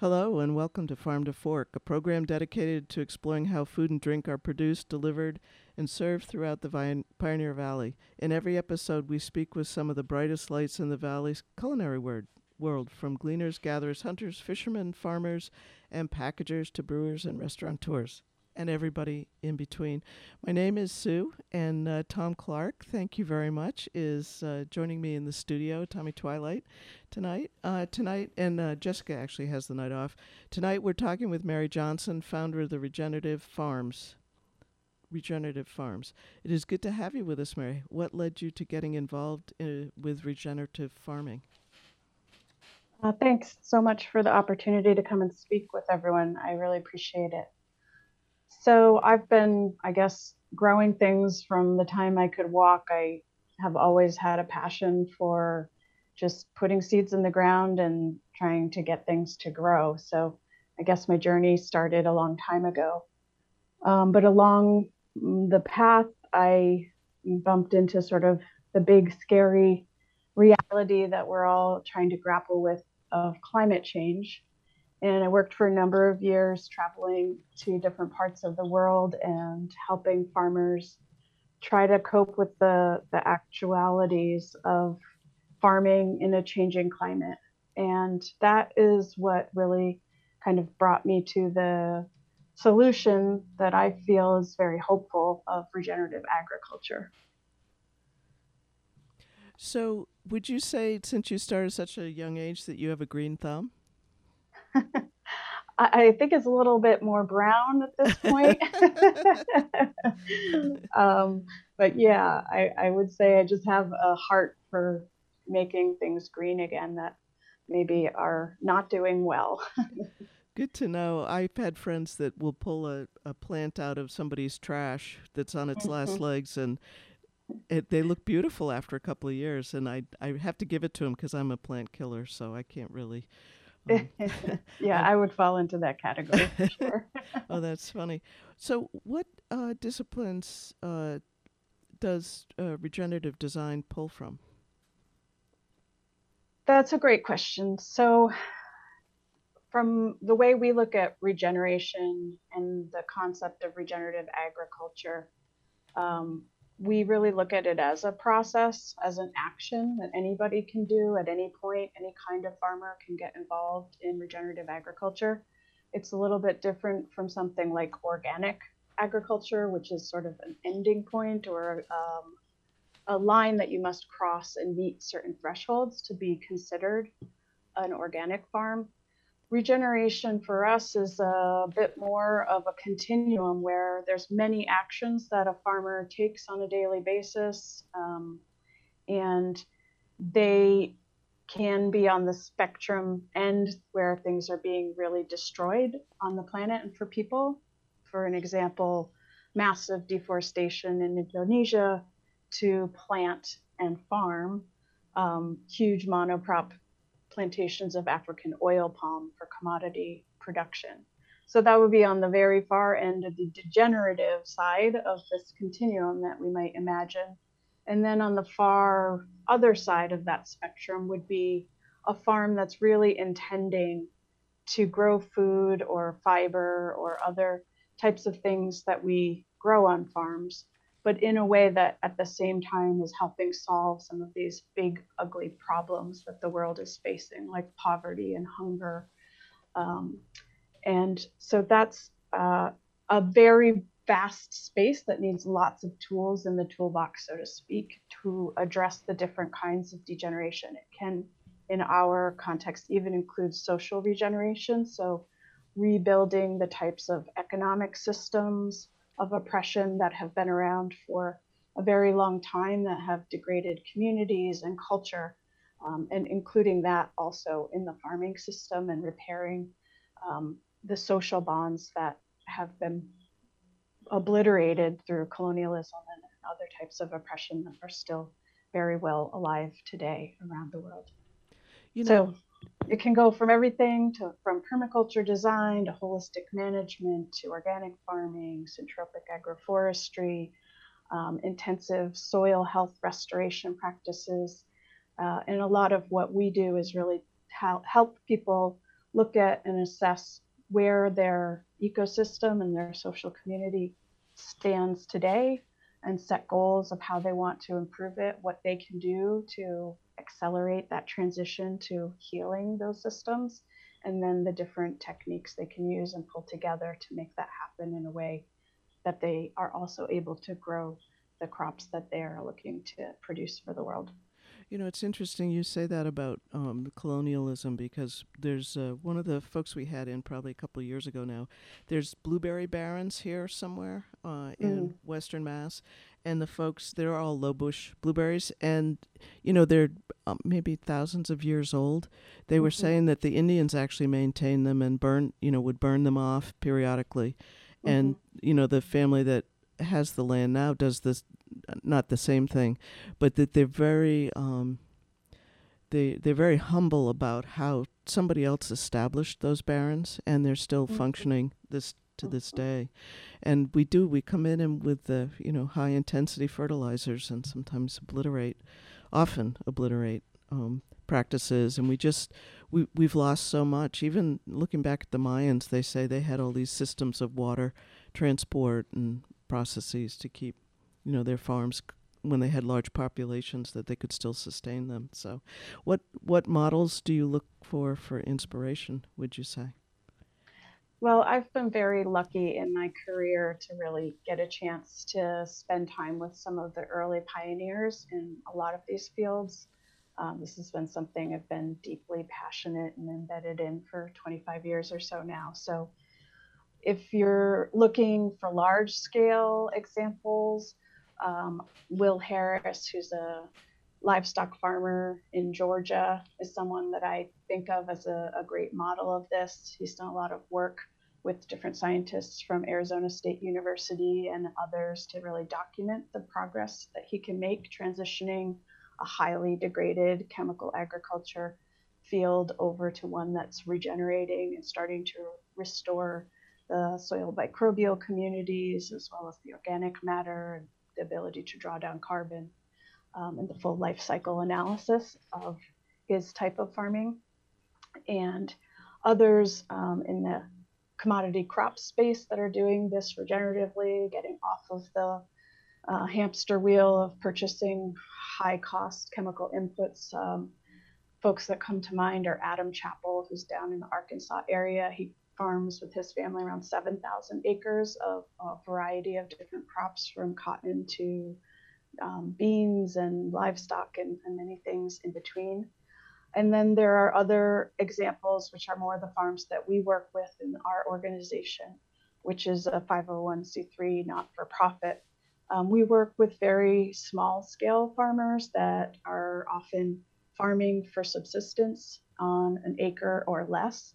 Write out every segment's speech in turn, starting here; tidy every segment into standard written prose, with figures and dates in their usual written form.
Hello and welcome to Farm to Fork, a program dedicated to exploring how food and drink are produced, delivered, and served throughout the Pioneer Valley. In every episode, we speak with some of the brightest lights in the valley's culinary world, from gleaners, gatherers, hunters, fishermen, farmers, and packagers to brewers and restaurateurs, and everybody in between. My name is Sue, and Tom Clark, thank you very much, is joining me in the studio, Tommy Twilight, tonight. Jessica actually has the night off. Tonight we're talking with Mary Johnson, founder of the Regenerative Farms. It is good to have you with us, Mary. What led you to getting involved with regenerative farming? Thanks so much for the opportunity to come and speak with everyone. I really appreciate it. So I've been, I guess, growing things from the time I could walk. I have always had a passion for just putting seeds in the ground and trying to get things to grow. So I guess my journey started a long time ago. But along the path, I bumped into sort of the big, scary reality that we're all trying to grapple with of climate change. And I worked for a number of years traveling to different parts of the world and helping farmers try to cope with the actualities of farming in a changing climate. And that is what really kind of brought me to the solution that I feel is very hopeful of regenerative agriculture. So would you say, since you started at such a young age, that you have a green thumb? I think it's a little bit more brown at this point. But yeah, I would say I just have a heart for making things green again that maybe are not doing well. Good to know. I've had friends that will pull a plant out of somebody's trash that's on its last legs, and they look beautiful after a couple of years. And I have to give it to them because I'm a plant killer, so I can't really... Yeah, I would fall into that category for sure. Oh, that's funny. So what disciplines does regenerative design pull from? That's a great question. So from the way we look at regeneration and the concept of regenerative agriculture, we really look at it as a process, as an action that anybody can do at any point. Any kind of farmer can get involved in regenerative agriculture. It's a little bit different from something like organic agriculture, which is sort of an ending point or a line that you must cross and meet certain thresholds to be considered an organic farm. Regeneration for us is a bit more of a continuum where there's many actions that a farmer takes on a daily basis, and they can be on the spectrum end where things are being really destroyed on the planet and for people. For an example, massive deforestation in Indonesia to plant and farm, huge monoprop plantations of African oil palm for commodity production. So that would be on the very far end of the degenerative side of this continuum that we might imagine. And then on the far other side of that spectrum would be a farm that's really intending to grow food or fiber or other types of things that we grow on farms, but in a way that at the same time is helping solve some of these big, ugly problems that the world is facing, like poverty and hunger. And so that's a very vast space that needs lots of tools in the toolbox, so to speak, to address the different kinds of degeneration. It can, in our context, even include social regeneration, so rebuilding the types of economic systems of oppression that have been around for a very long time that have degraded communities and culture, and including that also in the farming system and repairing the social bonds that have been obliterated through colonialism and other types of oppression that are still very well alive today around the world. So it can go from everything from permaculture design to holistic management to organic farming, syntropic agroforestry, intensive soil health restoration practices. And a lot of what we do is really help people look at and assess where their ecosystem and their social community stands today and set goals of how they want to improve it, what they can do to accelerate that transition to healing those systems, and then the different techniques they can use and pull together to make that happen in a way that they are also able to grow the crops that they are looking to produce for the world. You know, it's interesting you say that about colonialism, because there's one of the folks we had in probably a couple of years ago now, there's blueberry barons here somewhere in Western Mass, and the folks, they're all low bush blueberries, and, you know, they're maybe thousands of years old. They were saying that the Indians actually maintained them and would burn them off periodically. And, you know, the family that has the land now does this, not the same thing, but that they're very they're very humble about how somebody else established those barons, and they're still functioning to this day. And we come in and with the, you know, high intensity fertilizers, and sometimes often obliterate practices, and we've lost so much. Even looking back at the Mayans, they say they had all these systems of water transport and processes to keep, you know, their farms when they had large populations, that they could still sustain them. So what models do you look for inspiration, would you say? Well, I've been very lucky in my career to really get a chance to spend time with some of the early pioneers in a lot of these fields. This has been something I've been deeply passionate and embedded in for 25 years or so now. So if you're looking for large scale examples, Will Harris, who's a livestock farmer in Georgia, is someone that I think of as a great model of this. He's done a lot of work with different scientists from Arizona State University and others to really document the progress that he can make transitioning a highly degraded chemical agriculture field over to one that's regenerating and starting to restore the soil microbial communities, as well as the organic matter and the ability to draw down carbon, and the full life cycle analysis of his type of farming. And others in the commodity crop space that are doing this regeneratively, getting off of the hamster wheel of purchasing high cost chemical inputs. Folks that come to mind are Adam Chappell, who's down in the Arkansas area. He farms with his family around 7,000 acres of a variety of different crops, from cotton to beans and livestock and many things in between. And then there are other examples, which are more the farms that we work with in our organization, which is a 501c3 not-for-profit. We work with very small scale farmers that are often farming for subsistence on an acre or less.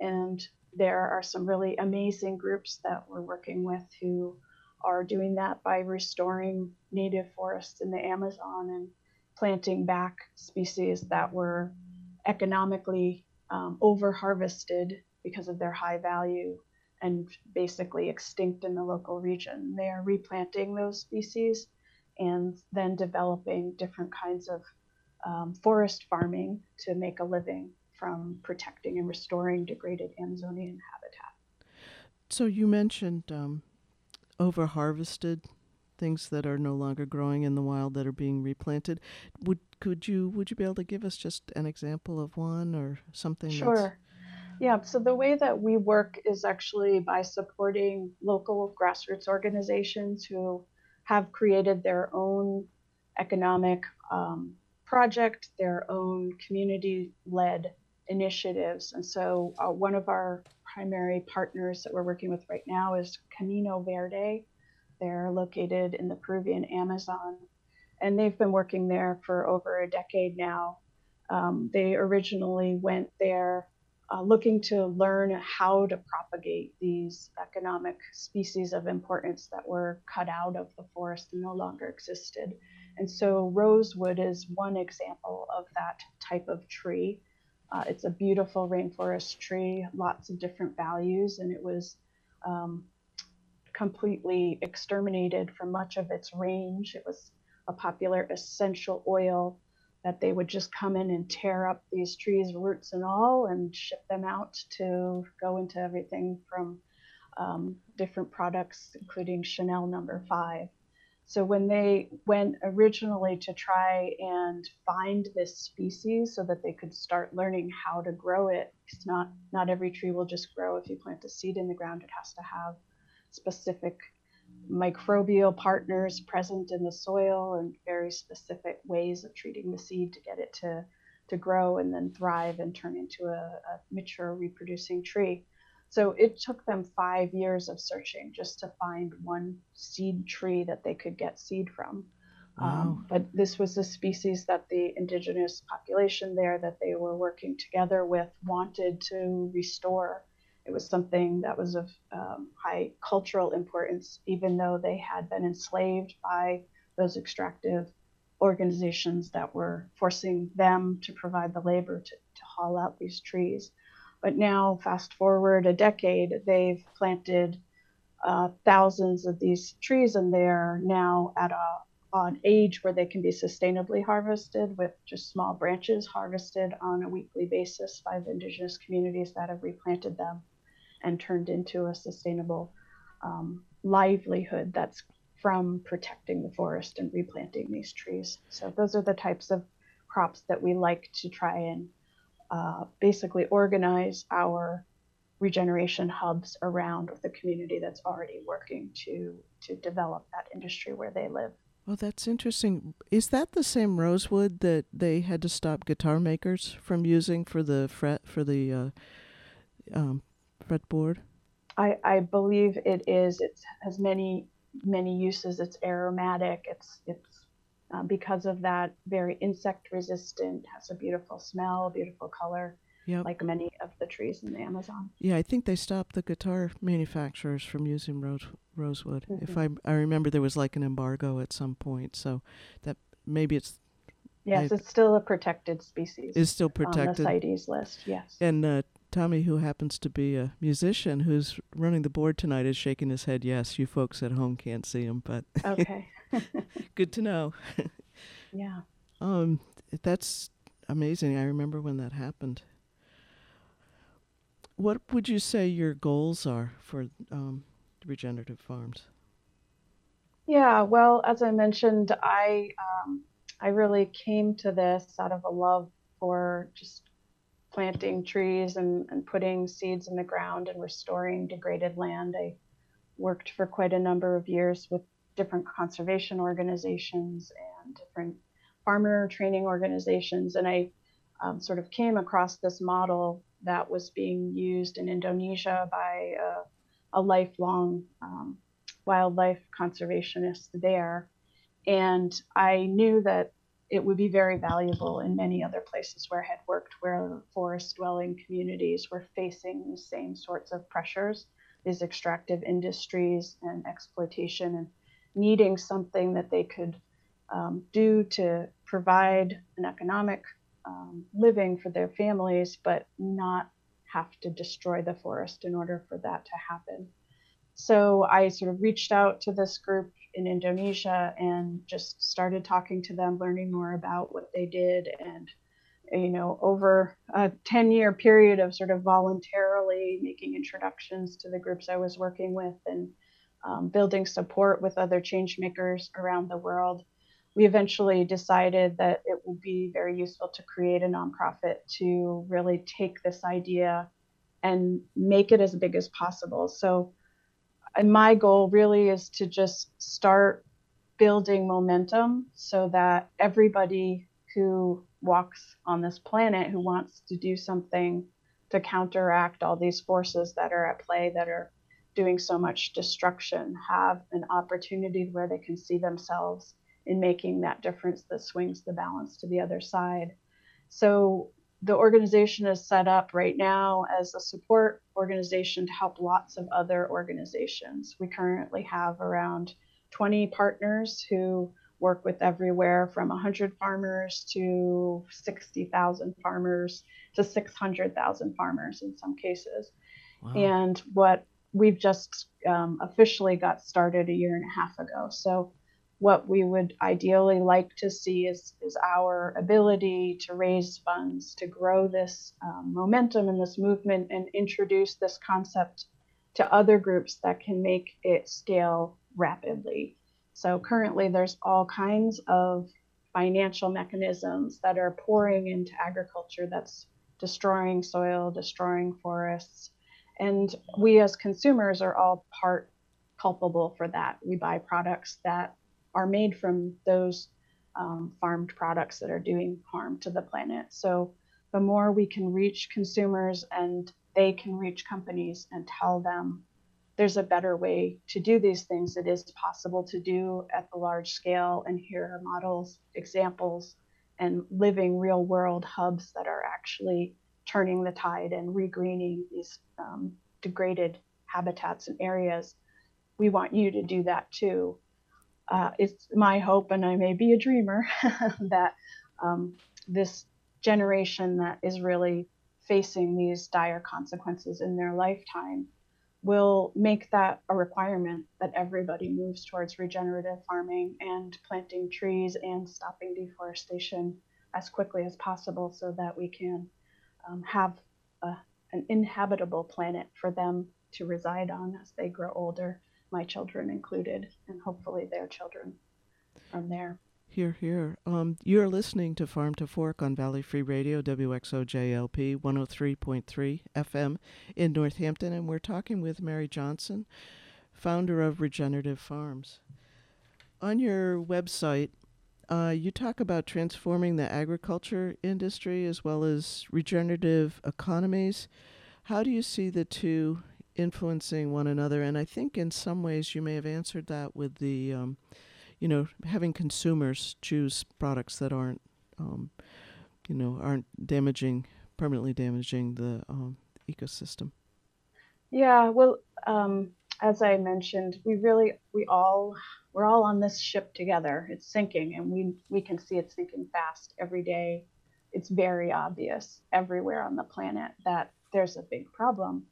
And there are some really amazing groups that we're working with who are doing that by restoring native forests in the Amazon and planting back species that were economically over-harvested because of their high value and basically extinct in the local region. They are replanting those species and then developing different kinds of forest farming to make a living from protecting and restoring degraded Amazonian habitat. So you mentioned over-harvested, things that are no longer growing in the wild that are being replanted. Would you be able to give us just an example of one or something? Sure. Yeah, so the way that we work is actually by supporting local grassroots organizations who have created their own economic project, their own community-led initiatives. And so one of our primary partners that we're working with right now is Camino Verde. They're located in the Peruvian Amazon, and they've been working there for over a decade now. They originally went there looking to learn how to propagate these economic species of importance that were cut out of the forest and no longer existed. And so rosewood is one example of that type of tree. It's a beautiful rainforest tree, lots of different values, and it was completely exterminated from much of its range. It was a popular essential oil that they would just come in and tear up these trees, roots and all, and ship them out to go into everything from different products, including Chanel Number 5. So when they went originally to try and find this species so that they could start learning how to grow it, it's not every tree will just grow if you plant a seed in the ground. It has to have specific microbial partners present in the soil and very specific ways of treating the seed to get it to grow and then thrive and turn into a mature reproducing tree. So it took them 5 years of searching just to find one seed tree that they could get seed from. Wow. But this was a species that the indigenous population there that they were working together with wanted to restore. It was something that was of high cultural importance, even though they had been enslaved by those extractive organizations that were forcing them to provide the labor to haul out these trees. But now, fast forward a decade, they've planted thousands of these trees, and they're now at an age where they can be sustainably harvested with just small branches harvested on a weekly basis by the indigenous communities that have replanted them and turned into a sustainable livelihood that's from protecting the forest and replanting these trees. So those are the types of crops that we like to try and basically organize our regeneration hubs around the community that's already working to develop that industry where they live. Well, that's interesting. Is that the same rosewood that they had to stop guitar makers from using for the fretboard? I believe it is. It has many uses. It's aromatic. It's because of that, very insect resistant, has a beautiful smell, beautiful color, yep, like many of the trees in the Amazon. Yeah, I think they stopped the guitar manufacturers from using rosewood. Mm-hmm. If I remember, there was like an embargo at some point, so that maybe it's... Yes, it's still a protected species. It's still protected. On the CITES list, yes. And Tommy, who happens to be a musician who's running the board tonight, is shaking his head. Yes, you folks at home can't see him, but okay. Good to know. Yeah. That's amazing. I remember when that happened. What would you say your goals are for regenerative farms? Yeah. Well, as I mentioned, I really came to this out of a love for just planting trees and putting seeds in the ground and restoring degraded land. I worked for quite a number of years with different conservation organizations and different farmer training organizations. And I sort of came across this model that was being used in Indonesia by a lifelong wildlife conservationist there. And I knew that it would be very valuable in many other places where I had worked, where forest-dwelling communities were facing the same sorts of pressures, these extractive industries and exploitation, and needing something that they could do to provide an economic living for their families, but not have to destroy the forest in order for that to happen. So I sort of reached out to this group in Indonesia and just started talking to them, learning more about what they did. And, you know, over a 10-year period of sort of voluntarily making introductions to the groups I was working with and building support with other change makers around the world, we eventually decided that it would be very useful to create a nonprofit to really take this idea and make it as big as possible. So, and my goal really is to just start building momentum so that everybody who walks on this planet who wants to do something to counteract all these forces that are at play that are doing so much destruction have an opportunity where they can see themselves in making that difference that swings the balance to the other side. So the organization is set up right now as a support organization to help lots of other organizations. We currently have around 20 partners who work with everywhere from 100 farmers to 60,000 farmers to 600,000 farmers in some cases. Wow. And what we've just officially got started a year and a half ago. So what we would ideally like to see is our ability to raise funds to grow this momentum and this movement and introduce this concept to other groups that can make it scale rapidly. So currently there's all kinds of financial mechanisms that are pouring into agriculture that's destroying soil, destroying forests. And we as consumers are all part culpable for that. We buy products that are made from those farmed products that are doing harm to the planet. So the more we can reach consumers and they can reach companies and tell them there's a better way to do these things. It is possible to do at the large scale, and here are models, examples, and living real world hubs that are actually turning the tide and regreening these degraded habitats and areas. We want you to do that too. It's my hope, and I may be a dreamer, that this generation that is really facing these dire consequences in their lifetime will make that a requirement, that everybody moves towards regenerative farming and planting trees and stopping deforestation as quickly as possible so that we can have an inhabitable planet for them to reside on as they grow older. My children included, and hopefully their children from there. Hear, hear. You're listening to Farm to Fork on Valley Free Radio, WXOJLP 103.3 FM in Northampton, and we're talking with Mary Johnson, founder of Regenerative Farms. On your website, you talk about transforming the agriculture industry as well as regenerative economies. How do you see the two influencing one another? And I think in some ways you may have answered that with the, having consumers choose products that aren't, aren't permanently damaging the ecosystem. Yeah, well, as I mentioned, we're all on this ship together. It's sinking, and we can see it sinking fast every day. It's very obvious everywhere on the planet that there's a big problem.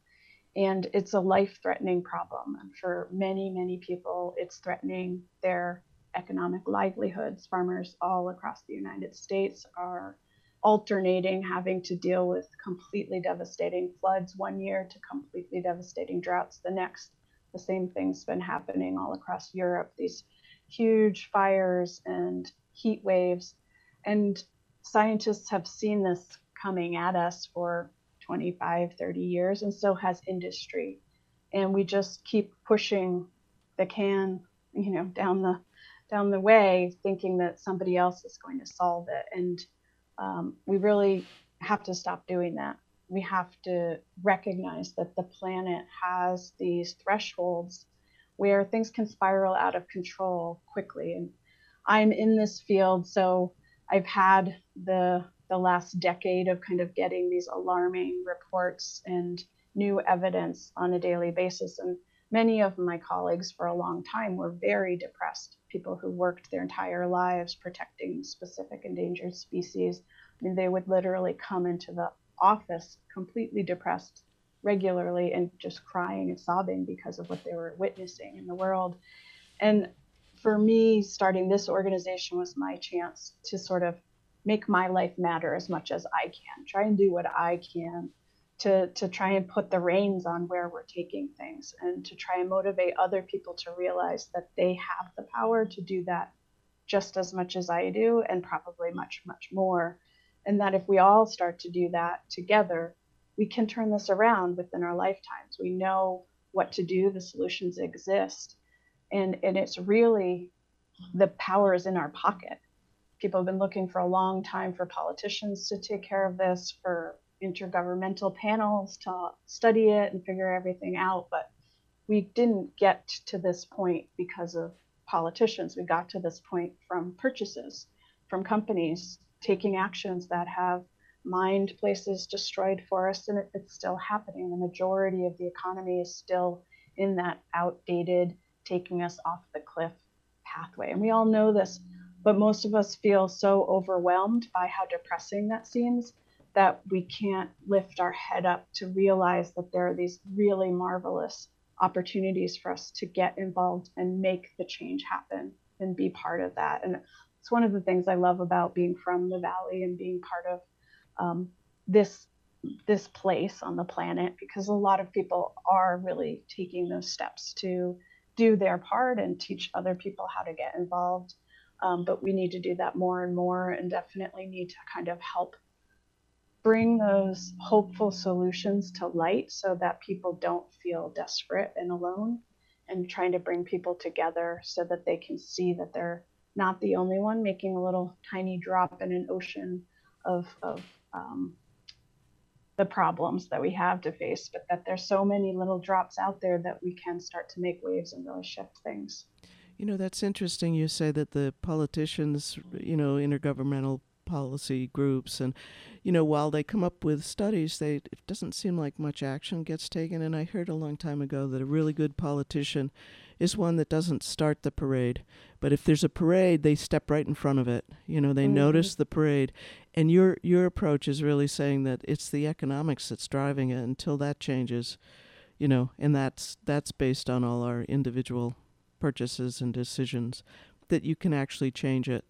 And it's a life-threatening problem. And for many, many people, it's threatening their economic livelihoods. Farmers all across the United States are alternating having to deal with completely devastating floods one year to completely devastating droughts the next. The same thing's been happening all across Europe, these huge fires and heat waves. And scientists have seen this coming at us for 25, 30 years, and so has industry. And we just keep pushing the can, down the way, thinking that somebody else is going to solve it. And we really have to stop doing that. We have to recognize that the planet has these thresholds where things can spiral out of control quickly. And I'm in this field, so I've had the last decade of kind of getting these alarming reports and new evidence on a daily basis. And many of my colleagues for a long time were very depressed, people who worked their entire lives protecting specific endangered species. I mean, they would literally come into the office completely depressed regularly and just crying and sobbing because of what they were witnessing in the world. And for me, starting this organization was my chance to sort of make my life matter as much as I can, try and do what I can to try and put the reins on where we're taking things, and to try and motivate other people to realize that they have the power to do that just as much as I do, and probably much, much more. And that if we all start to do that together, we can turn this around within our lifetimes. We know what to do, the solutions exist. And it's really, the power is in our pocket. People have been looking for a long time for politicians to take care of this, for intergovernmental panels to study it and figure everything out. But we didn't get to this point because of politicians. We got to this point from purchases, from companies taking actions that have mined places, destroyed forests, and it's still happening. The majority of the economy is still in that outdated, taking us off the cliff pathway. And we all know this. But most of us feel so overwhelmed by how depressing that seems that we can't lift our head up to realize that there are these really marvelous opportunities for us to get involved and make the change happen and be part of that. And it's one of the things I love about being from the Valley and being part of this place on the planet, because a lot of people are really taking those steps to do their part and teach other people how to get involved. But we need to do that more and more, and definitely need to kind of help bring those hopeful solutions to light so that people don't feel desperate and alone, and trying to bring people together so that they can see that they're not the only one making a little tiny drop in an ocean of the problems that we have to face, but that there's so many little drops out there that we can start to make waves and really shift things. You know, that's interesting. You say that the politicians, you know, intergovernmental policy groups, and, you know, while they come up with studies, it doesn't seem like much action gets taken. And I heard a long time ago that a really good politician is one that doesn't start the parade, but if there's a parade, they step right in front of it. You know, they mm-hmm. notice the parade. And your approach is really saying that it's the economics that's driving it until that changes, you know, and that's based on all our individual purchases and decisions, that you can actually change it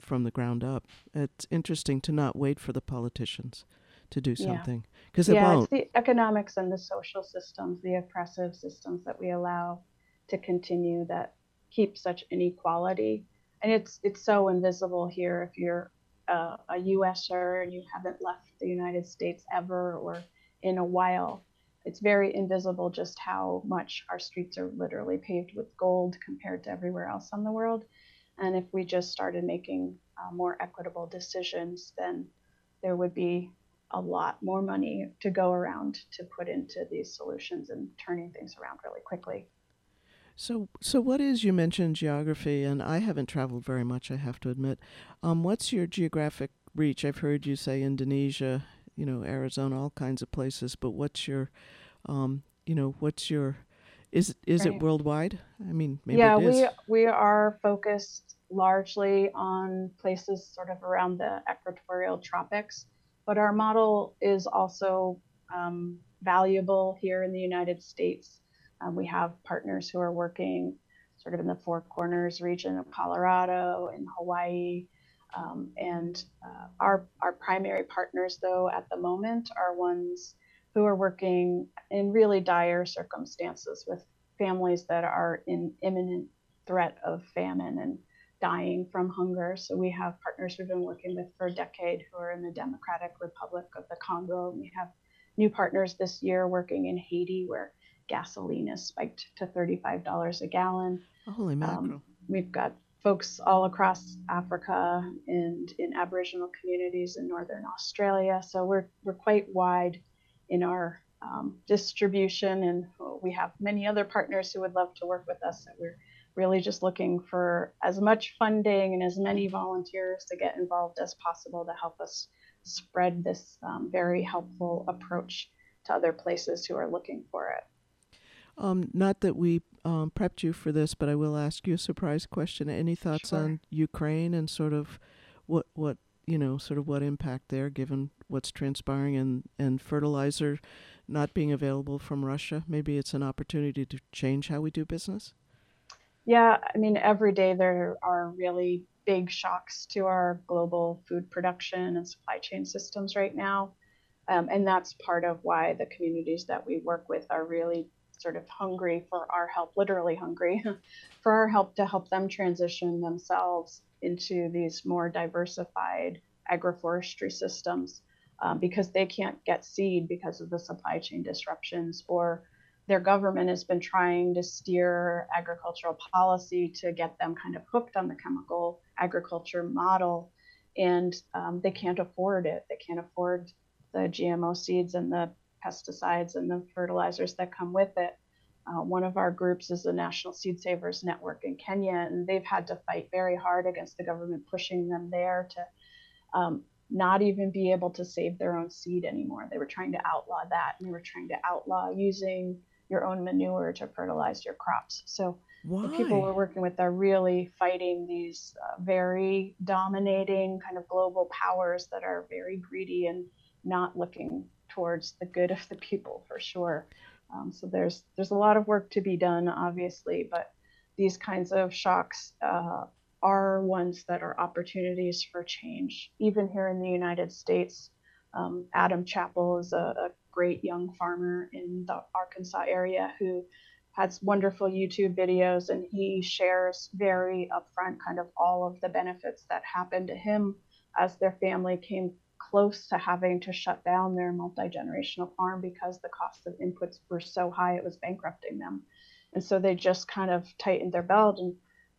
from the ground up. It's interesting to not wait for the politicians to do something, because they won't. It's the economics and the social systems, the oppressive systems that we allow to continue, that keep such inequality. And it's so invisible here. If you're a USer and you haven't left the United States ever or in a while, it's very invisible just how much our streets are literally paved with gold compared to everywhere else on the world. And if we just started making more equitable decisions, then there would be a lot more money to go around to put into these solutions and turning things around really quickly. So what is, you mentioned geography, and I haven't traveled very much, I have to admit. What's your geographic reach? I've heard you say Indonesia, you know, Arizona, all kinds of places, but what's your, is it worldwide? I mean, maybe it is. Yeah, we are focused largely on places sort of around the equatorial tropics, but our model is also valuable here in the United States. We have partners who are working sort of in the Four Corners region of Colorado and Hawaii. Our primary partners, though, at the moment are ones who are working in really dire circumstances with families that are in imminent threat of famine and dying from hunger. So we have partners we've been working with for a decade who are in the Democratic Republic of the Congo. And we have new partners this year working in Haiti, where gasoline has spiked to $35 a gallon. Holy mackerel. We've got folks all across Africa and in Aboriginal communities in Northern Australia. So we're quite wide in our distribution, and we have many other partners who would love to work with us. So we're really just looking for as much funding and as many volunteers to get involved as possible to help us spread this very helpful approach to other places who are looking for it. Not that we prepped you for this, but I will ask you a surprise question. Any thoughts on Ukraine and sort of what you know, sort of what impact there, given what's transpiring, and fertilizer not being available from Russia? Maybe it's an opportunity to change how we do business. Yeah, I mean, every day there are really big shocks to our global food production and supply chain systems right now. And that's part of why the communities that we work with are really sort of hungry for our help, literally hungry for our help to help them transition themselves into these more diversified agroforestry systems, because they can't get seed because of the supply chain disruptions, or their government has been trying to steer agricultural policy to get them kind of hooked on the chemical agriculture model, and they can't afford it. They can't afford the GMO seeds and the pesticides and the fertilizers that come with it. One of our groups is the National Seed Savers Network in Kenya, and they've had to fight very hard against the government pushing them there to not even be able to save their own seed anymore. They were trying to outlaw that, and they were trying to outlaw using your own manure to fertilize your crops. So the people we're working with are really fighting these very dominating kind of global powers that are very greedy and not looking towards the good of the people, for sure. So there's a lot of work to be done, obviously, but these kinds of shocks are ones that are opportunities for change. Even here in the United States, Adam Chappell is a great young farmer in the Arkansas area who has wonderful YouTube videos, and he shares very upfront kind of all of the benefits that happened to him as their family came close to having to shut down their multi-generational farm because the cost of inputs were so high it was bankrupting them. And so they just kind of tightened their belt and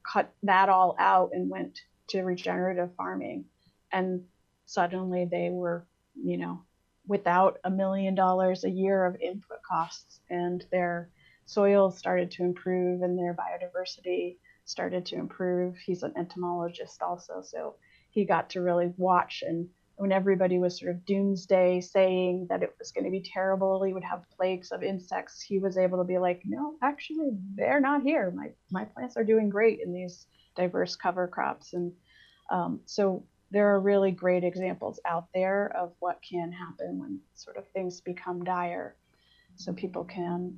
cut that all out and went to regenerative farming. And suddenly they were, you know, without $1 million a year of input costs, and their soil started to improve and their biodiversity started to improve. He's an entomologist also, so he got to really watch. And when everybody was sort of doomsday saying that it was going to be terrible, he would have plagues of insects, he was able to be like, no, actually, they're not here. My plants are doing great in these diverse cover crops. And so there are really great examples out there of what can happen when sort of things become dire. So people can,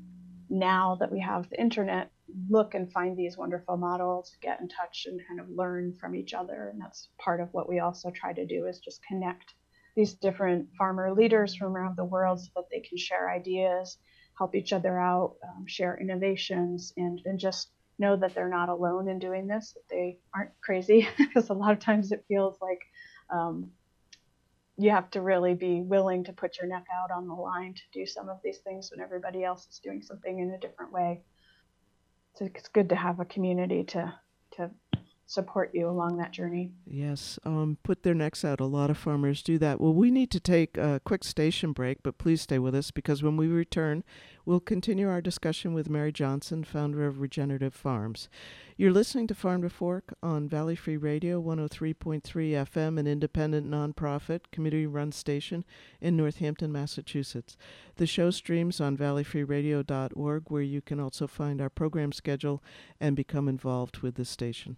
now that we have the internet, look and find these wonderful models, get in touch and kind of learn from each other. And that's part of what we also try to do, is just connect these different farmer leaders from around the world so that they can share ideas, help each other out, share innovations, and just know that they're not alone in doing this, that they aren't crazy, because a lot of times it feels like you have to really be willing to put your neck out on the line to do some of these things when everybody else is doing something in a different way. So it's good to have a community to support you along that journey. Yes, put their necks out. A lot of farmers do that. Well, we need to take a quick station break, but please stay with us, because when we return, we'll continue our discussion with Mary Johnson, founder of Regenerative Farms. You're listening to Farm to Fork on Valley Free Radio, 103.3 FM, an independent, nonprofit, community-run station in Northampton, Massachusetts. The show streams on valleyfreeradio.org, where you can also find our program schedule and become involved with the station.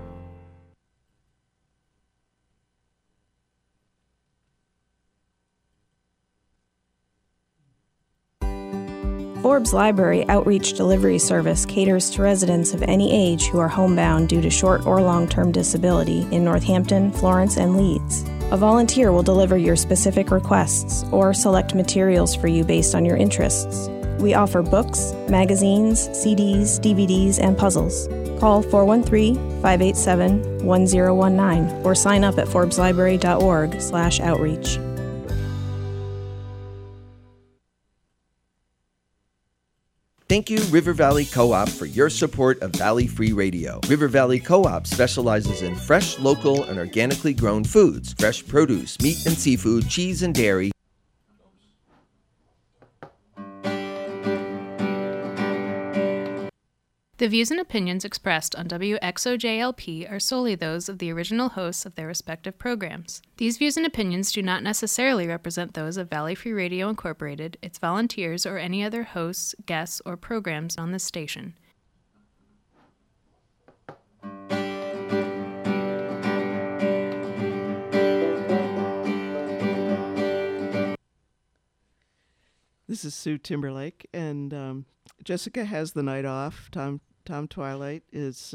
Forbes Library Outreach Delivery Service caters to residents of any age who are homebound due to short or long-term disability in Northampton, Florence, and Leeds. A volunteer will deliver your specific requests or select materials for you based on your interests. We offer books, magazines, CDs, DVDs, and puzzles. Call 413-587-1019 or sign up at forbeslibrary.org/outreach. Thank you, River Valley Co-op, for your support of Valley Free Radio. River Valley Co-op specializes in fresh, local, and organically grown foods, fresh produce, meat and seafood, cheese and dairy. The views and opinions expressed on WXOJLP are solely those of the original hosts of their respective programs. These views and opinions do not necessarily represent those of Valley Free Radio Incorporated, its volunteers, or any other hosts, guests, or programs on this station. This is Sue Timberlake, and Jessica has the night off. Tom Twilight is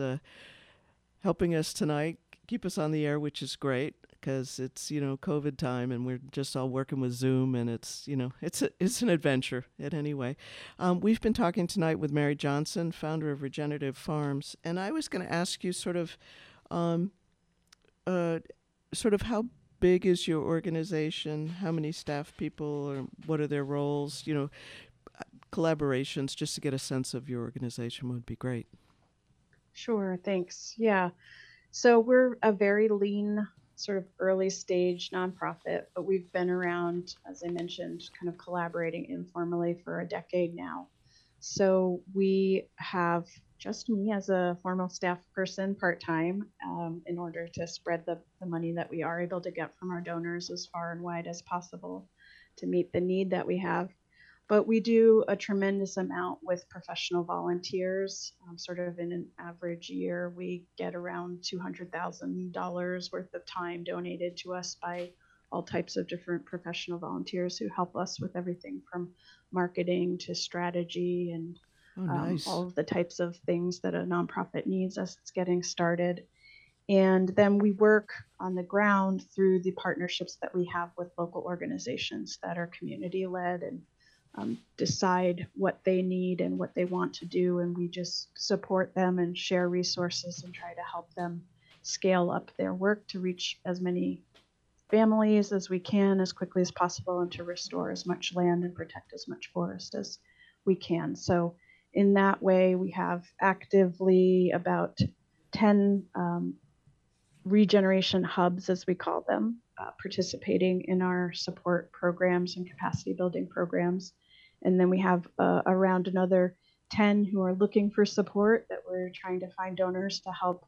helping us tonight, keep us on the air, which is great, because it's, you know, COVID time, and we're just all working with Zoom, and it's, you know, it's an adventure. In any way, we've been talking tonight with Mary Johnson, founder of Regenerative Farms, and I was going to ask you sort of how big is your organization? How many staff people, or what are their roles? You know, collaborations, just to get a sense of your organization would be great. Sure, thanks. Yeah. So we're a very lean, sort of early stage nonprofit, but we've been around, as I mentioned, kind of collaborating informally for a decade now. So we have just me as a formal staff person part-time in order to spread the money that we are able to get from our donors as far and wide as possible to meet the need that we have. But we do a tremendous amount with professional volunteers. Sort of in an average year, we get around $200,000 worth of time donated to us by all types of different professional volunteers who help us with everything from marketing to strategy and all of the types of things that a nonprofit needs as it's getting started. And then we work on the ground through the partnerships that we have with local organizations that are community-led and decide what they need and what they want to do. And we just support them and share resources and try to help them scale up their work to reach as many families as we can as quickly as possible and to restore as much land and protect as much forest as we can. So in that way, we have actively about 10 regeneration hubs, as we call them, participating in our support programs and capacity building programs. And then we have around another 10 who are looking for support that we're trying to find donors to help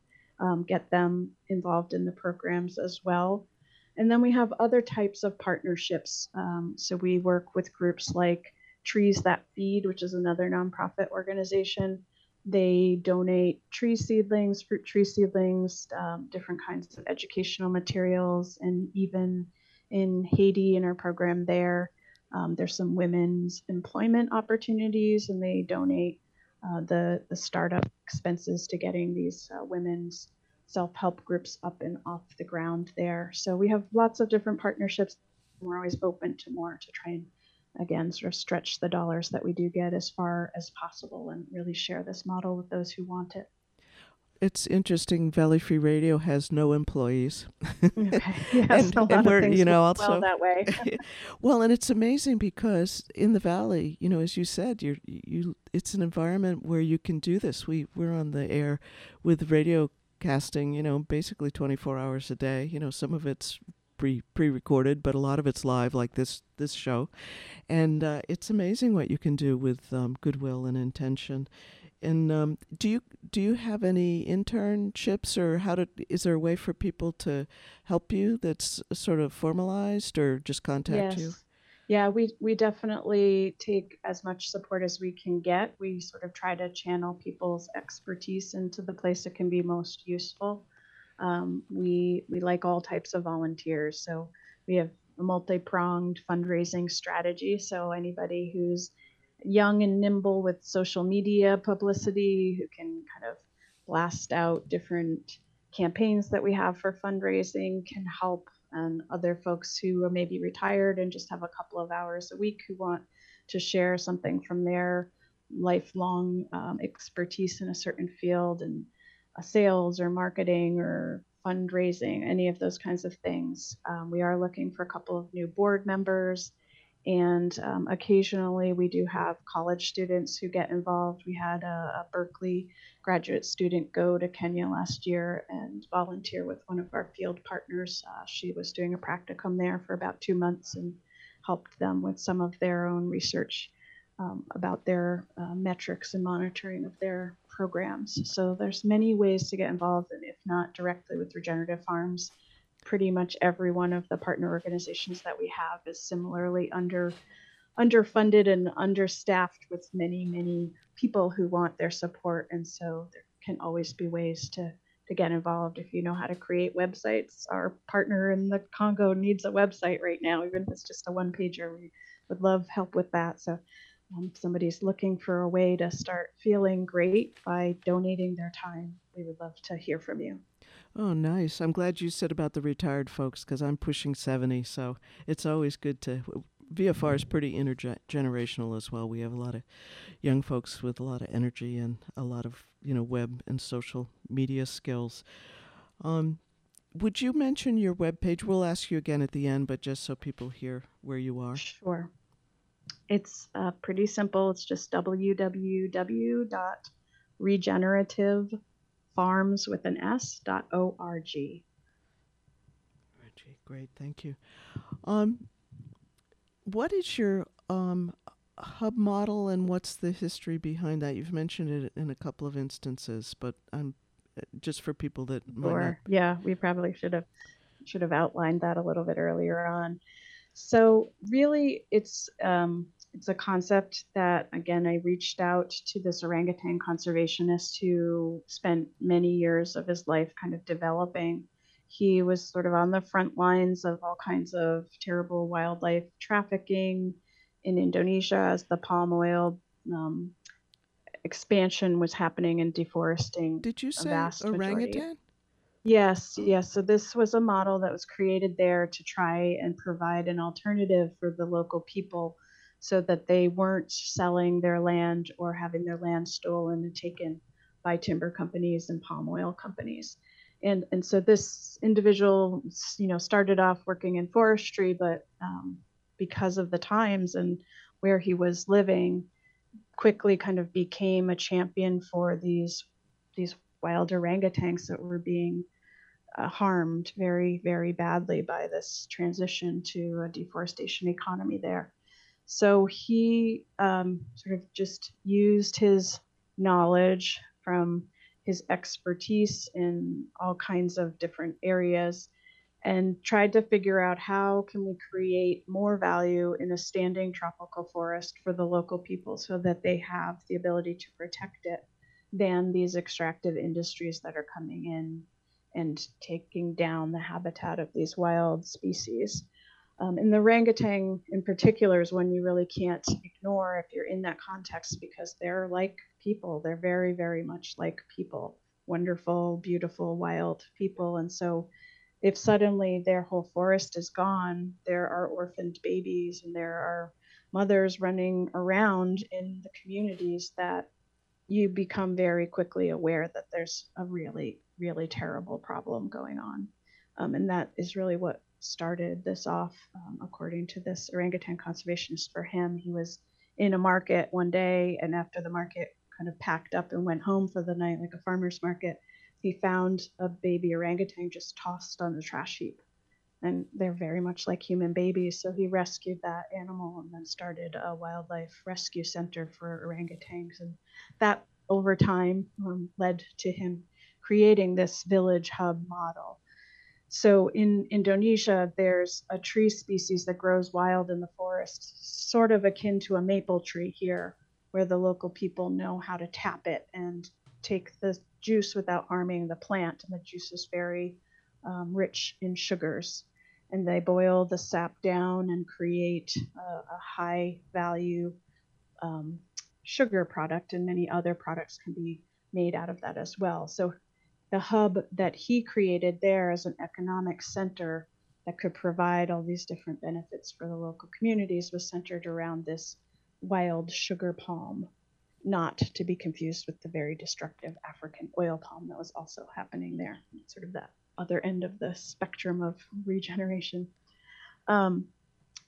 get them involved in the programs as well. And then we have other types of partnerships. So we work with groups like Trees That Feed, which is another nonprofit organization. They donate tree seedlings, fruit tree seedlings, different kinds of educational materials. And even in Haiti, in our program there, there's some women's employment opportunities, and they donate the startup expenses to getting these women's self-help groups up and off the ground there. So we have lots of different partnerships. We're always open to more to try and, again, sort of stretch the dollars that we do get as far as possible and really share this model with those who want it. It's interesting, Valley Free Radio has no employees. Okay. Yes, and we're, you know, also well that way. Well, and it's amazing because in the Valley, you know, as you said, you it's an environment where you can do this. We're on the air with radio casting, you know, basically 24 hours a day. You know, some of it's pre-recorded, but a lot of it's live, like this show. And it's amazing what you can do with goodwill and intention. And do you have any internships, or is there a way for people to help you that's sort of formalized, or just contact you? Yeah, we definitely take as much support as we can get. We sort of try to channel people's expertise into the place that can be most useful. We like all types of volunteers. So we have a multi-pronged fundraising strategy. So anybody who's young and nimble with social media publicity, who can kind of blast out different campaigns that we have for fundraising, can help. And other folks who are maybe retired and just have a couple of hours a week who want to share something from their lifelong expertise in a certain field, and sales or marketing or fundraising, any of those kinds of things. We are looking for a couple of new board members, and occasionally we do have college students who get involved. We had a Berkeley graduate student go to Kenya last year and volunteer with one of our field partners. She was doing a practicum there for about 2 months and helped them with some of their own research about their metrics and monitoring of their programs. So there's many ways to get involved, and if not directly with Regenerative Farms, pretty much every one of the partner organizations that we have is similarly underfunded and understaffed with many, many people who want their support. And so there can always be ways to get involved. If you know how to create websites, our partner in the Congo needs a website right now, even if it's just a one-pager. We would love help with that. So if somebody's looking for a way to start feeling great by donating their time, we would love to hear from you. Oh, nice. I'm glad you said about the retired folks, because I'm pushing 70, so it's always good to... VFR is pretty intergenerational as well. We have a lot of young folks with a lot of energy and a lot of, you know, web and social media skills. Would you mention your webpage? We'll ask you again at the end, but just so people hear where you are. Sure. It's pretty simple. It's just www.regenerative.com. farms.org. Great, thank you. What is your hub model, and what's the history behind that? You've mentioned it in a couple of instances, but I'm just for people that might not. Yeah, we probably should have outlined that a little bit earlier on. So really, it's a concept that, again, I reached out to this orangutan conservationist who spent many years of his life kind of developing. He was sort of on the front lines of all kinds of terrible wildlife trafficking in Indonesia as the palm oil expansion was happening and deforesting. Did you say orangutan? Yes, yes. So this was a model that was created there to try and provide an alternative for the local people so that they weren't selling their land or having their land stolen and taken by timber companies and palm oil companies. And so this individual, you know, started off working in forestry, but because of the times and where he was living, quickly kind of became a champion for these wild orangutans that were being harmed very, very badly by this transition to a deforestation economy there. So he sort of just used his knowledge from his expertise in all kinds of different areas and tried to figure out how can we create more value in a standing tropical forest for the local people so that they have the ability to protect it than these extractive industries that are coming in and taking down the habitat of these wild species. And the orangutan in particular is one you really can't ignore if you're in that context, because they're like people. They're very, very much like people, wonderful, beautiful, wild people. And so if suddenly their whole forest is gone, there are orphaned babies and there are mothers running around in the communities that you become very quickly aware that there's a really, really terrible problem going on. And that is really what started this off, according to this orangutan conservationist. For him, he was in a market one day, and after the market kind of packed up and went home for the night, like a farmer's market, he found a baby orangutan just tossed on the trash heap. And they're very much like human babies, so he rescued that animal and then started a wildlife rescue center for orangutans. And that, over time, led to him creating this village hub model. So in Indonesia, there's a tree species that grows wild in the forest, sort of akin to a maple tree here, where the local people know how to tap it and take the juice without harming the plant. And the juice is very rich in sugars. And they boil the sap down and create a high value sugar product, and many other products can be made out of that as well. So the hub that he created there as an economic center that could provide all these different benefits for the local communities was centered around this wild sugar palm, not to be confused with the very destructive African oil palm that was also happening there, sort of that other end of the spectrum of regeneration.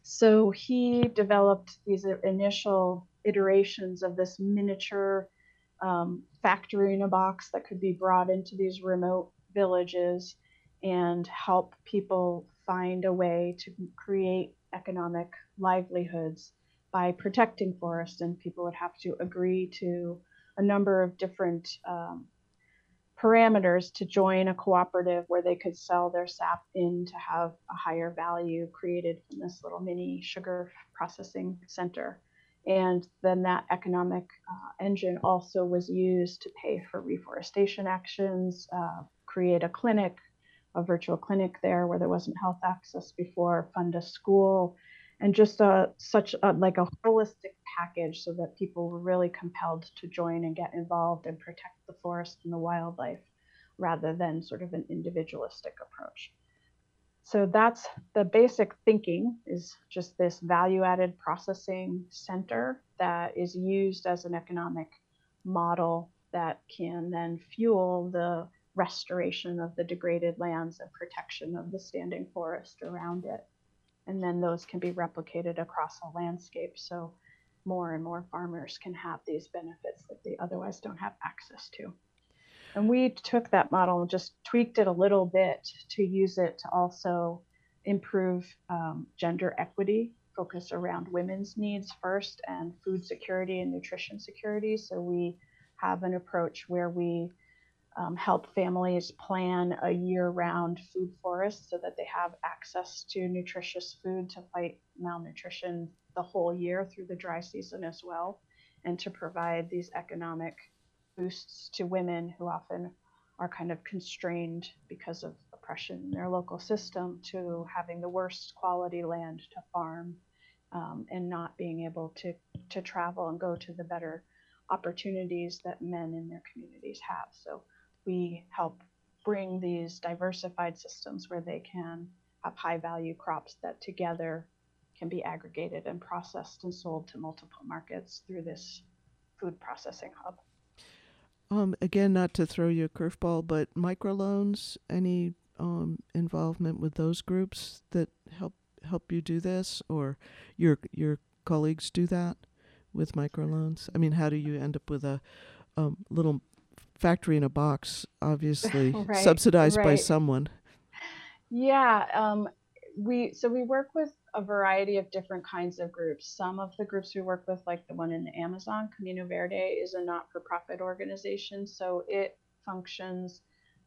So he developed these initial iterations of this miniature factory in a box that could be brought into these remote villages and help people find a way to create economic livelihoods by protecting forests. And people would have to agree to a number of different parameters to join a cooperative where they could sell their sap in to have a higher value created in this little mini sugar processing center. And then that economic engine also was used to pay for reforestation actions, create a clinic, a virtual clinic there where there wasn't health access before, fund a school, and just like a holistic package so that people were really compelled to join and get involved and protect the forest and the wildlife rather than sort of an individualistic approach. So that's the basic thinking, is just this value-added processing center that is used as an economic model that can then fuel the restoration of the degraded lands and protection of the standing forest around it. And then those can be replicated across a landscape, so more and more farmers can have these benefits that they otherwise don't have access to. And we took that model and just tweaked it a little bit to use it to also improve gender equity focus around women's needs first and food security and nutrition security. So we have an approach where we help families plan a year-round food forest so that they have access to nutritious food to fight malnutrition the whole year through the dry season as well, and to provide these economic boosts to women who often are kind of constrained because of oppression in their local system to having the worst quality land to farm and not being able to travel and go to the better opportunities that men in their communities have. So we help bring these diversified systems where they can have high value crops that together can be aggregated and processed and sold to multiple markets through this food processing hub. Again, not to throw you a curveball, but microloans, any involvement with those groups that help you do this, or your colleagues do that with microloans? I mean, how do you end up with a little factory in a box, obviously right, subsidized right. by someone? Yeah, we work with a variety of different kinds of groups. Some of the groups we work with, like the one in the Amazon, Camino Verde, is a not-for-profit organization, so it functions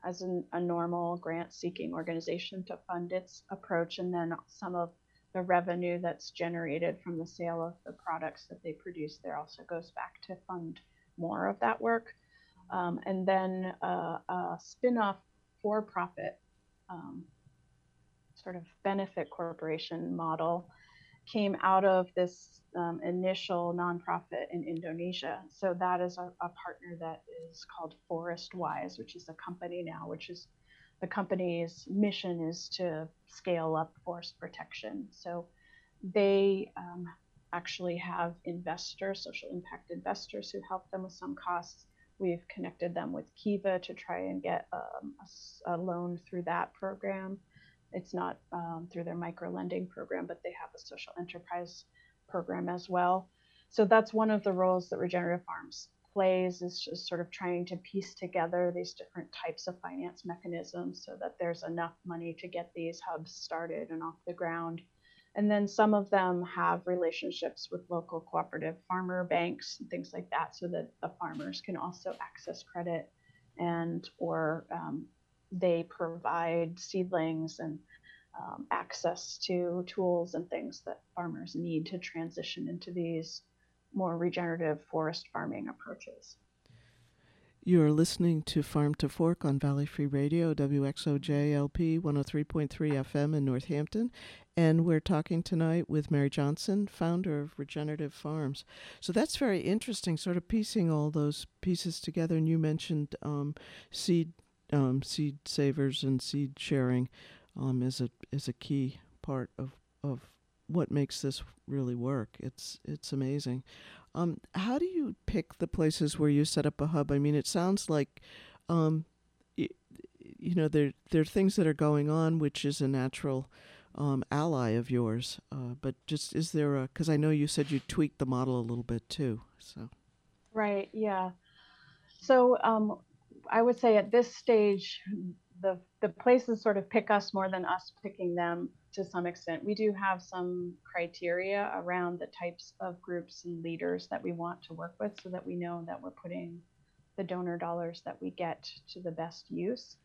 as a normal grant-seeking organization to fund its approach, and then some of the revenue that's generated from the sale of the products that they produce there also goes back to fund more of that work. And then a spin-off for-profit sort of benefit corporation model came out of this initial nonprofit in Indonesia. So that is a partner that is called Forest Wise, which is a company now, which is the company's mission is to scale up forest protection. So they actually have investors, social impact investors, who help them with some costs. We've connected them with Kiva to try and get a loan through that program. It's not through their micro-lending program, but they have a social enterprise program as well. So that's one of the roles that Regenerative Farms plays, is just sort of trying to piece together these different types of finance mechanisms so that there's enough money to get these hubs started and off the ground. And then some of them have relationships with local cooperative farmer banks and things like that, so that the farmers can also access credit and or they provide seedlings and access to tools and things that farmers need to transition into these more regenerative forest farming approaches. You're listening to Farm to Fork on Valley Free Radio, WXOJLP 103.3 FM in Northampton. And we're talking tonight with Mary Johnson, founder of Regenerative Farms. So that's very interesting, sort of piecing all those pieces together. And you mentioned seed savers and seed sharing is a key part of what makes this really work. It's amazing. How do you pick the places where you set up a hub? I mean, it sounds like there are things that are going on, which is a natural ally of yours. But just is there because I know you said you tweaked the model a little bit too. So right, yeah. So. I would say at this stage, the places sort of pick us more than us picking them to some extent. We do have some criteria around the types of groups and leaders that we want to work with so that we know that we're putting the donor dollars that we get to the best use.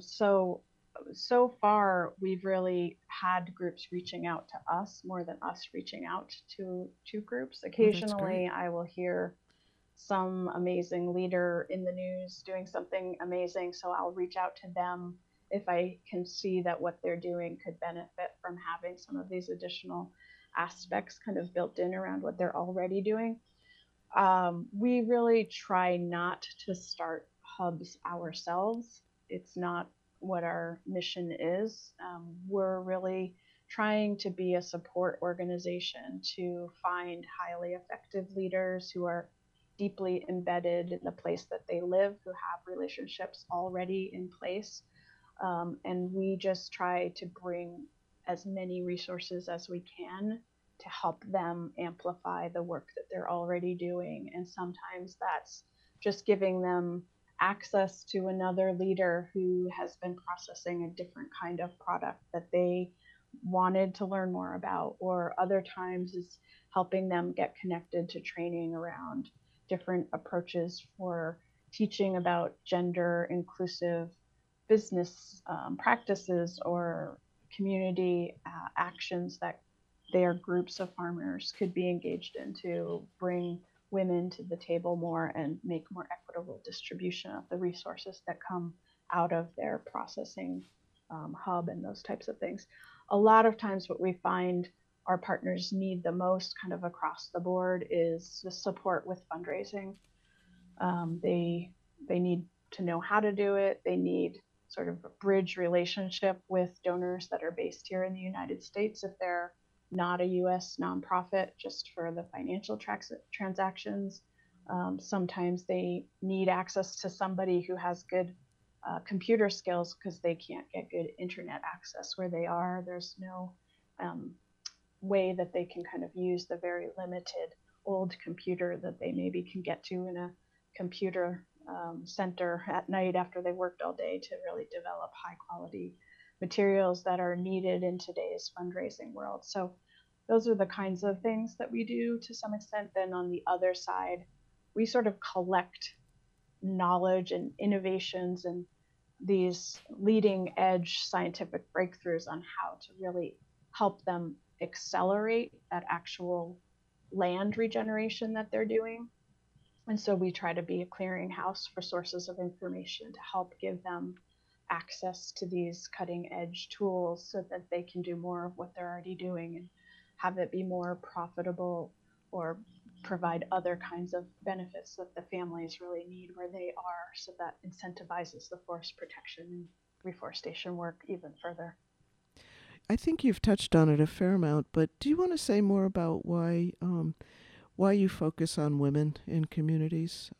So far, we've really had groups reaching out to us more than us reaching out to groups. Occasionally, I will hear some amazing leader in the news doing something amazing, so I'll reach out to them if I can see that what they're doing could benefit from having some of these additional aspects kind of built in around what they're already doing. We really try not to start hubs ourselves. It's not what our mission is. We're really trying to be a support organization to find highly effective leaders who are deeply embedded in the place that they live, who have relationships already in place. And we just try to bring as many resources as we can to help them amplify the work that they're already doing. And sometimes that's just giving them access to another leader who has been processing a different kind of product that they wanted to learn more about, or other times it's helping them get connected to training around different approaches for teaching about gender inclusive business practices or community actions that their groups of farmers could be engaged in to bring women to the table more and make more equitable distribution of the resources that come out of their processing hub and those types of things. A lot of times what we find our partners need the most kind of across the board is the support with fundraising. They need to know how to do it. They need sort of a bridge relationship with donors that are based here in the United States if they're not a U.S. nonprofit, just for the financial transactions. Sometimes they need access to somebody who has good computer skills because they can't get good internet access where they are. There's no way that they can kind of use the very limited old computer that they maybe can get to in a computer center at night after they worked all day to really develop high quality materials that are needed in today's fundraising world. So those are the kinds of things that we do to some extent. Then on the other side, we sort of collect knowledge and innovations and these leading edge scientific breakthroughs on how to really help them accelerate that actual land regeneration that they're doing. And so we try to be a clearinghouse for sources of information to help give them access to these cutting edge tools so that they can do more of what they're already doing and have it be more profitable or provide other kinds of benefits that the families really need where they are. So that incentivizes the forest protection and reforestation work even further. I think you've touched on it a fair amount, but do you want to say more about why you focus on women in communities?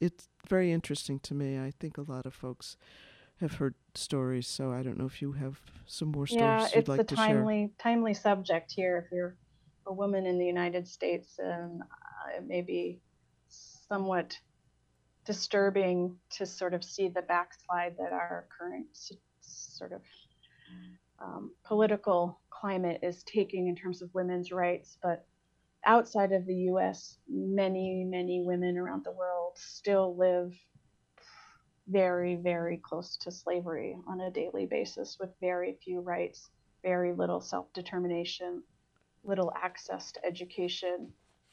It's very interesting to me. I think a lot of folks have heard stories, so I don't know if you have some more stories you'd like to share. Yeah, it's a timely subject here. If you're a woman in the United States, it may be somewhat disturbing to sort of see the backslide that our current sort of political climate is taking in terms of women's rights. But outside of the U.S., many, many women around the world still live very, very close to slavery on a daily basis with very few rights, very little self-determination, little access to education,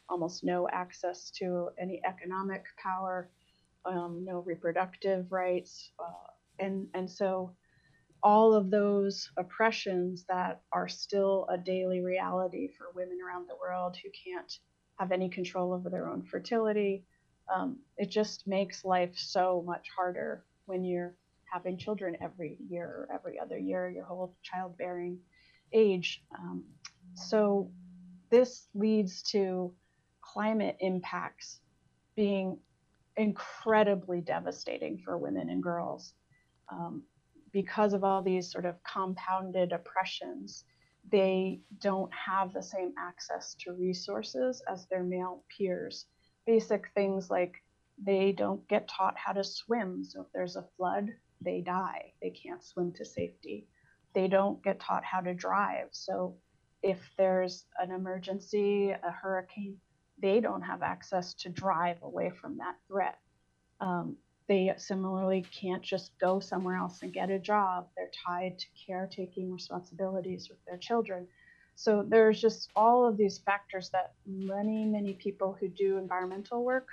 almost no access to any economic power, no reproductive rights. And so all of those oppressions that are still a daily reality for women around the world who can't have any control over their own fertility. It just makes life so much harder when you're having children every year or every other year, your whole childbearing age. So this leads to climate impacts being incredibly devastating for women and girls. Because of all these sort of compounded oppressions, they don't have the same access to resources as their male peers. Basic things like they don't get taught how to swim. So if there's a flood, they die. They can't swim to safety. They don't get taught how to drive. So if there's an emergency, a hurricane, they don't have access to drive away from that threat. They similarly can't just go somewhere else and get a job. They're tied to caretaking responsibilities with their children. So there's just all of these factors that many, many people who do environmental work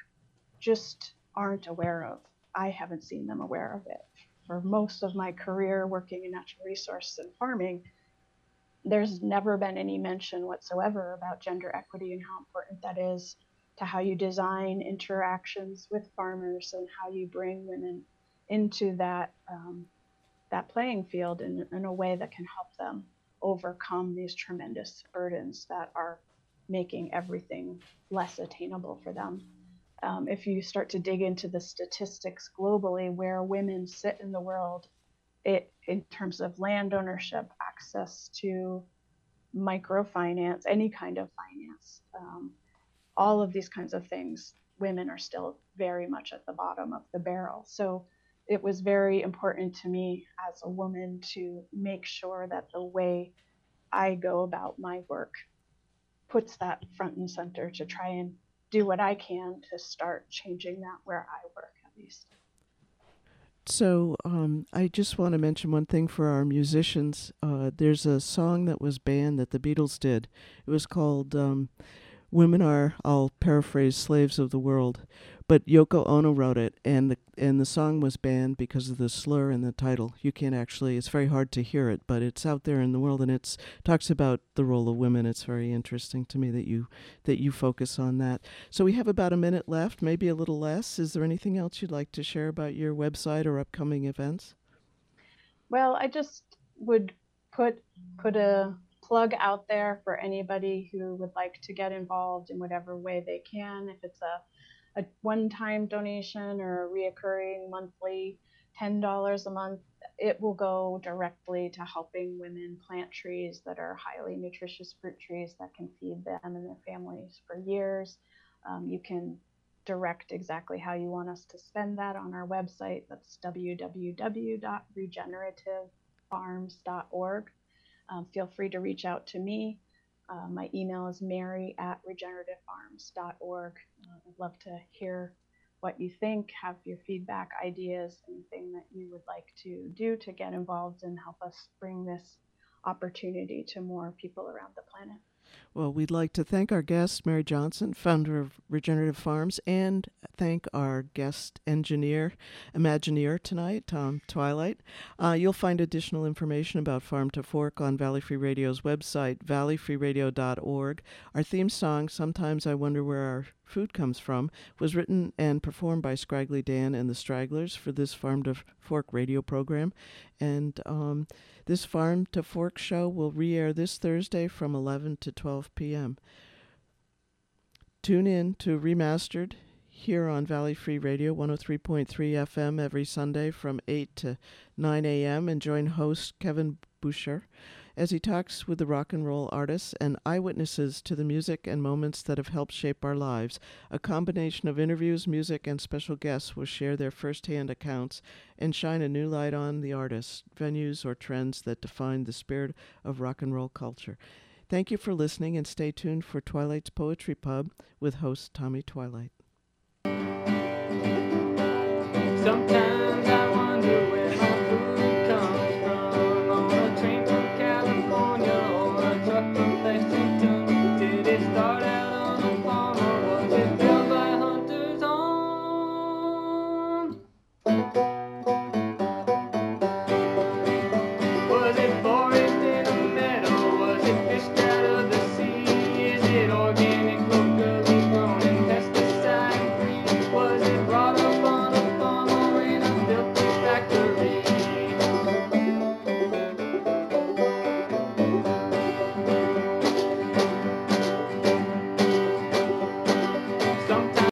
just aren't aware of. I haven't seen them aware of it. For most of my career working in natural resources and farming, there's never been any mention whatsoever about gender equity and how important that is to how you design interactions with farmers and how you bring women into that that playing field in a way that can help them overcome these tremendous burdens that are making everything less attainable for them. If you start to dig into the statistics globally where women sit in the world, in terms of land ownership, access to microfinance, any kind of finance, all of these kinds of things, women are still very much at the bottom of the barrel. So it was very important to me as a woman to make sure that the way I go about my work puts that front and center, to try and do what I can to start changing that where I work, at least. So I just want to mention one thing for our musicians. There's a song that was banned that the Beatles did. It was called Women Are, I'll paraphrase, Slaves of the World. But Yoko Ono wrote it, and the song was banned because of the slur in the title. You can't actually, it's very hard to hear it, but it's out there in the world, and it talks about the role of women. It's very interesting to me that you focus on that. So we have about a minute left, maybe a little less. Is there anything else you'd like to share about your website or upcoming events? Well, I just would put a plug out there for anybody who would like to get involved in whatever way they can, if it's a one-time donation or a reoccurring monthly $10 a month, it will go directly to helping women plant trees that are highly nutritious fruit trees that can feed them and their families for years. You can direct exactly how you want us to spend that on our website. That's www.regenerativefarms.org. Feel free to reach out to me. My email is mary@regenerativefarms.org. I'd love to hear what you think, have your feedback, ideas, anything that you would like to do to get involved and help us bring this opportunity to more people around the planet. Well, we'd like to thank our guest, Mary Johnson, founder of Regenerative Farms, and thank our guest engineer, Imagineer tonight, Tom Twilight. You'll find additional information about Farm to Fork on Valley Free Radio's website, valleyfreeradio.org. Our theme song, Sometimes I Wonder Where Our Food Comes From, was written and performed by Scraggly Dan and the Stragglers for this Farm to Fork radio program. And this Farm to Fork show will re-air this Thursday from 11 to 12 p.m. Tune in to Remastered here on Valley Free Radio 103.3 FM every Sunday from 8 to 9 a.m. and join host Kevin Boucher as he talks with the rock and roll artists and eyewitnesses to the music and moments that have helped shape our lives. A combination of interviews, music, and special guests will share their firsthand accounts and shine a new light on the artists, venues, or trends that define the spirit of rock and roll culture. Thank you for listening, and stay tuned for Twilight's Poetry Pub with host Tommy Twilight. Sometimes I wonder where it organ.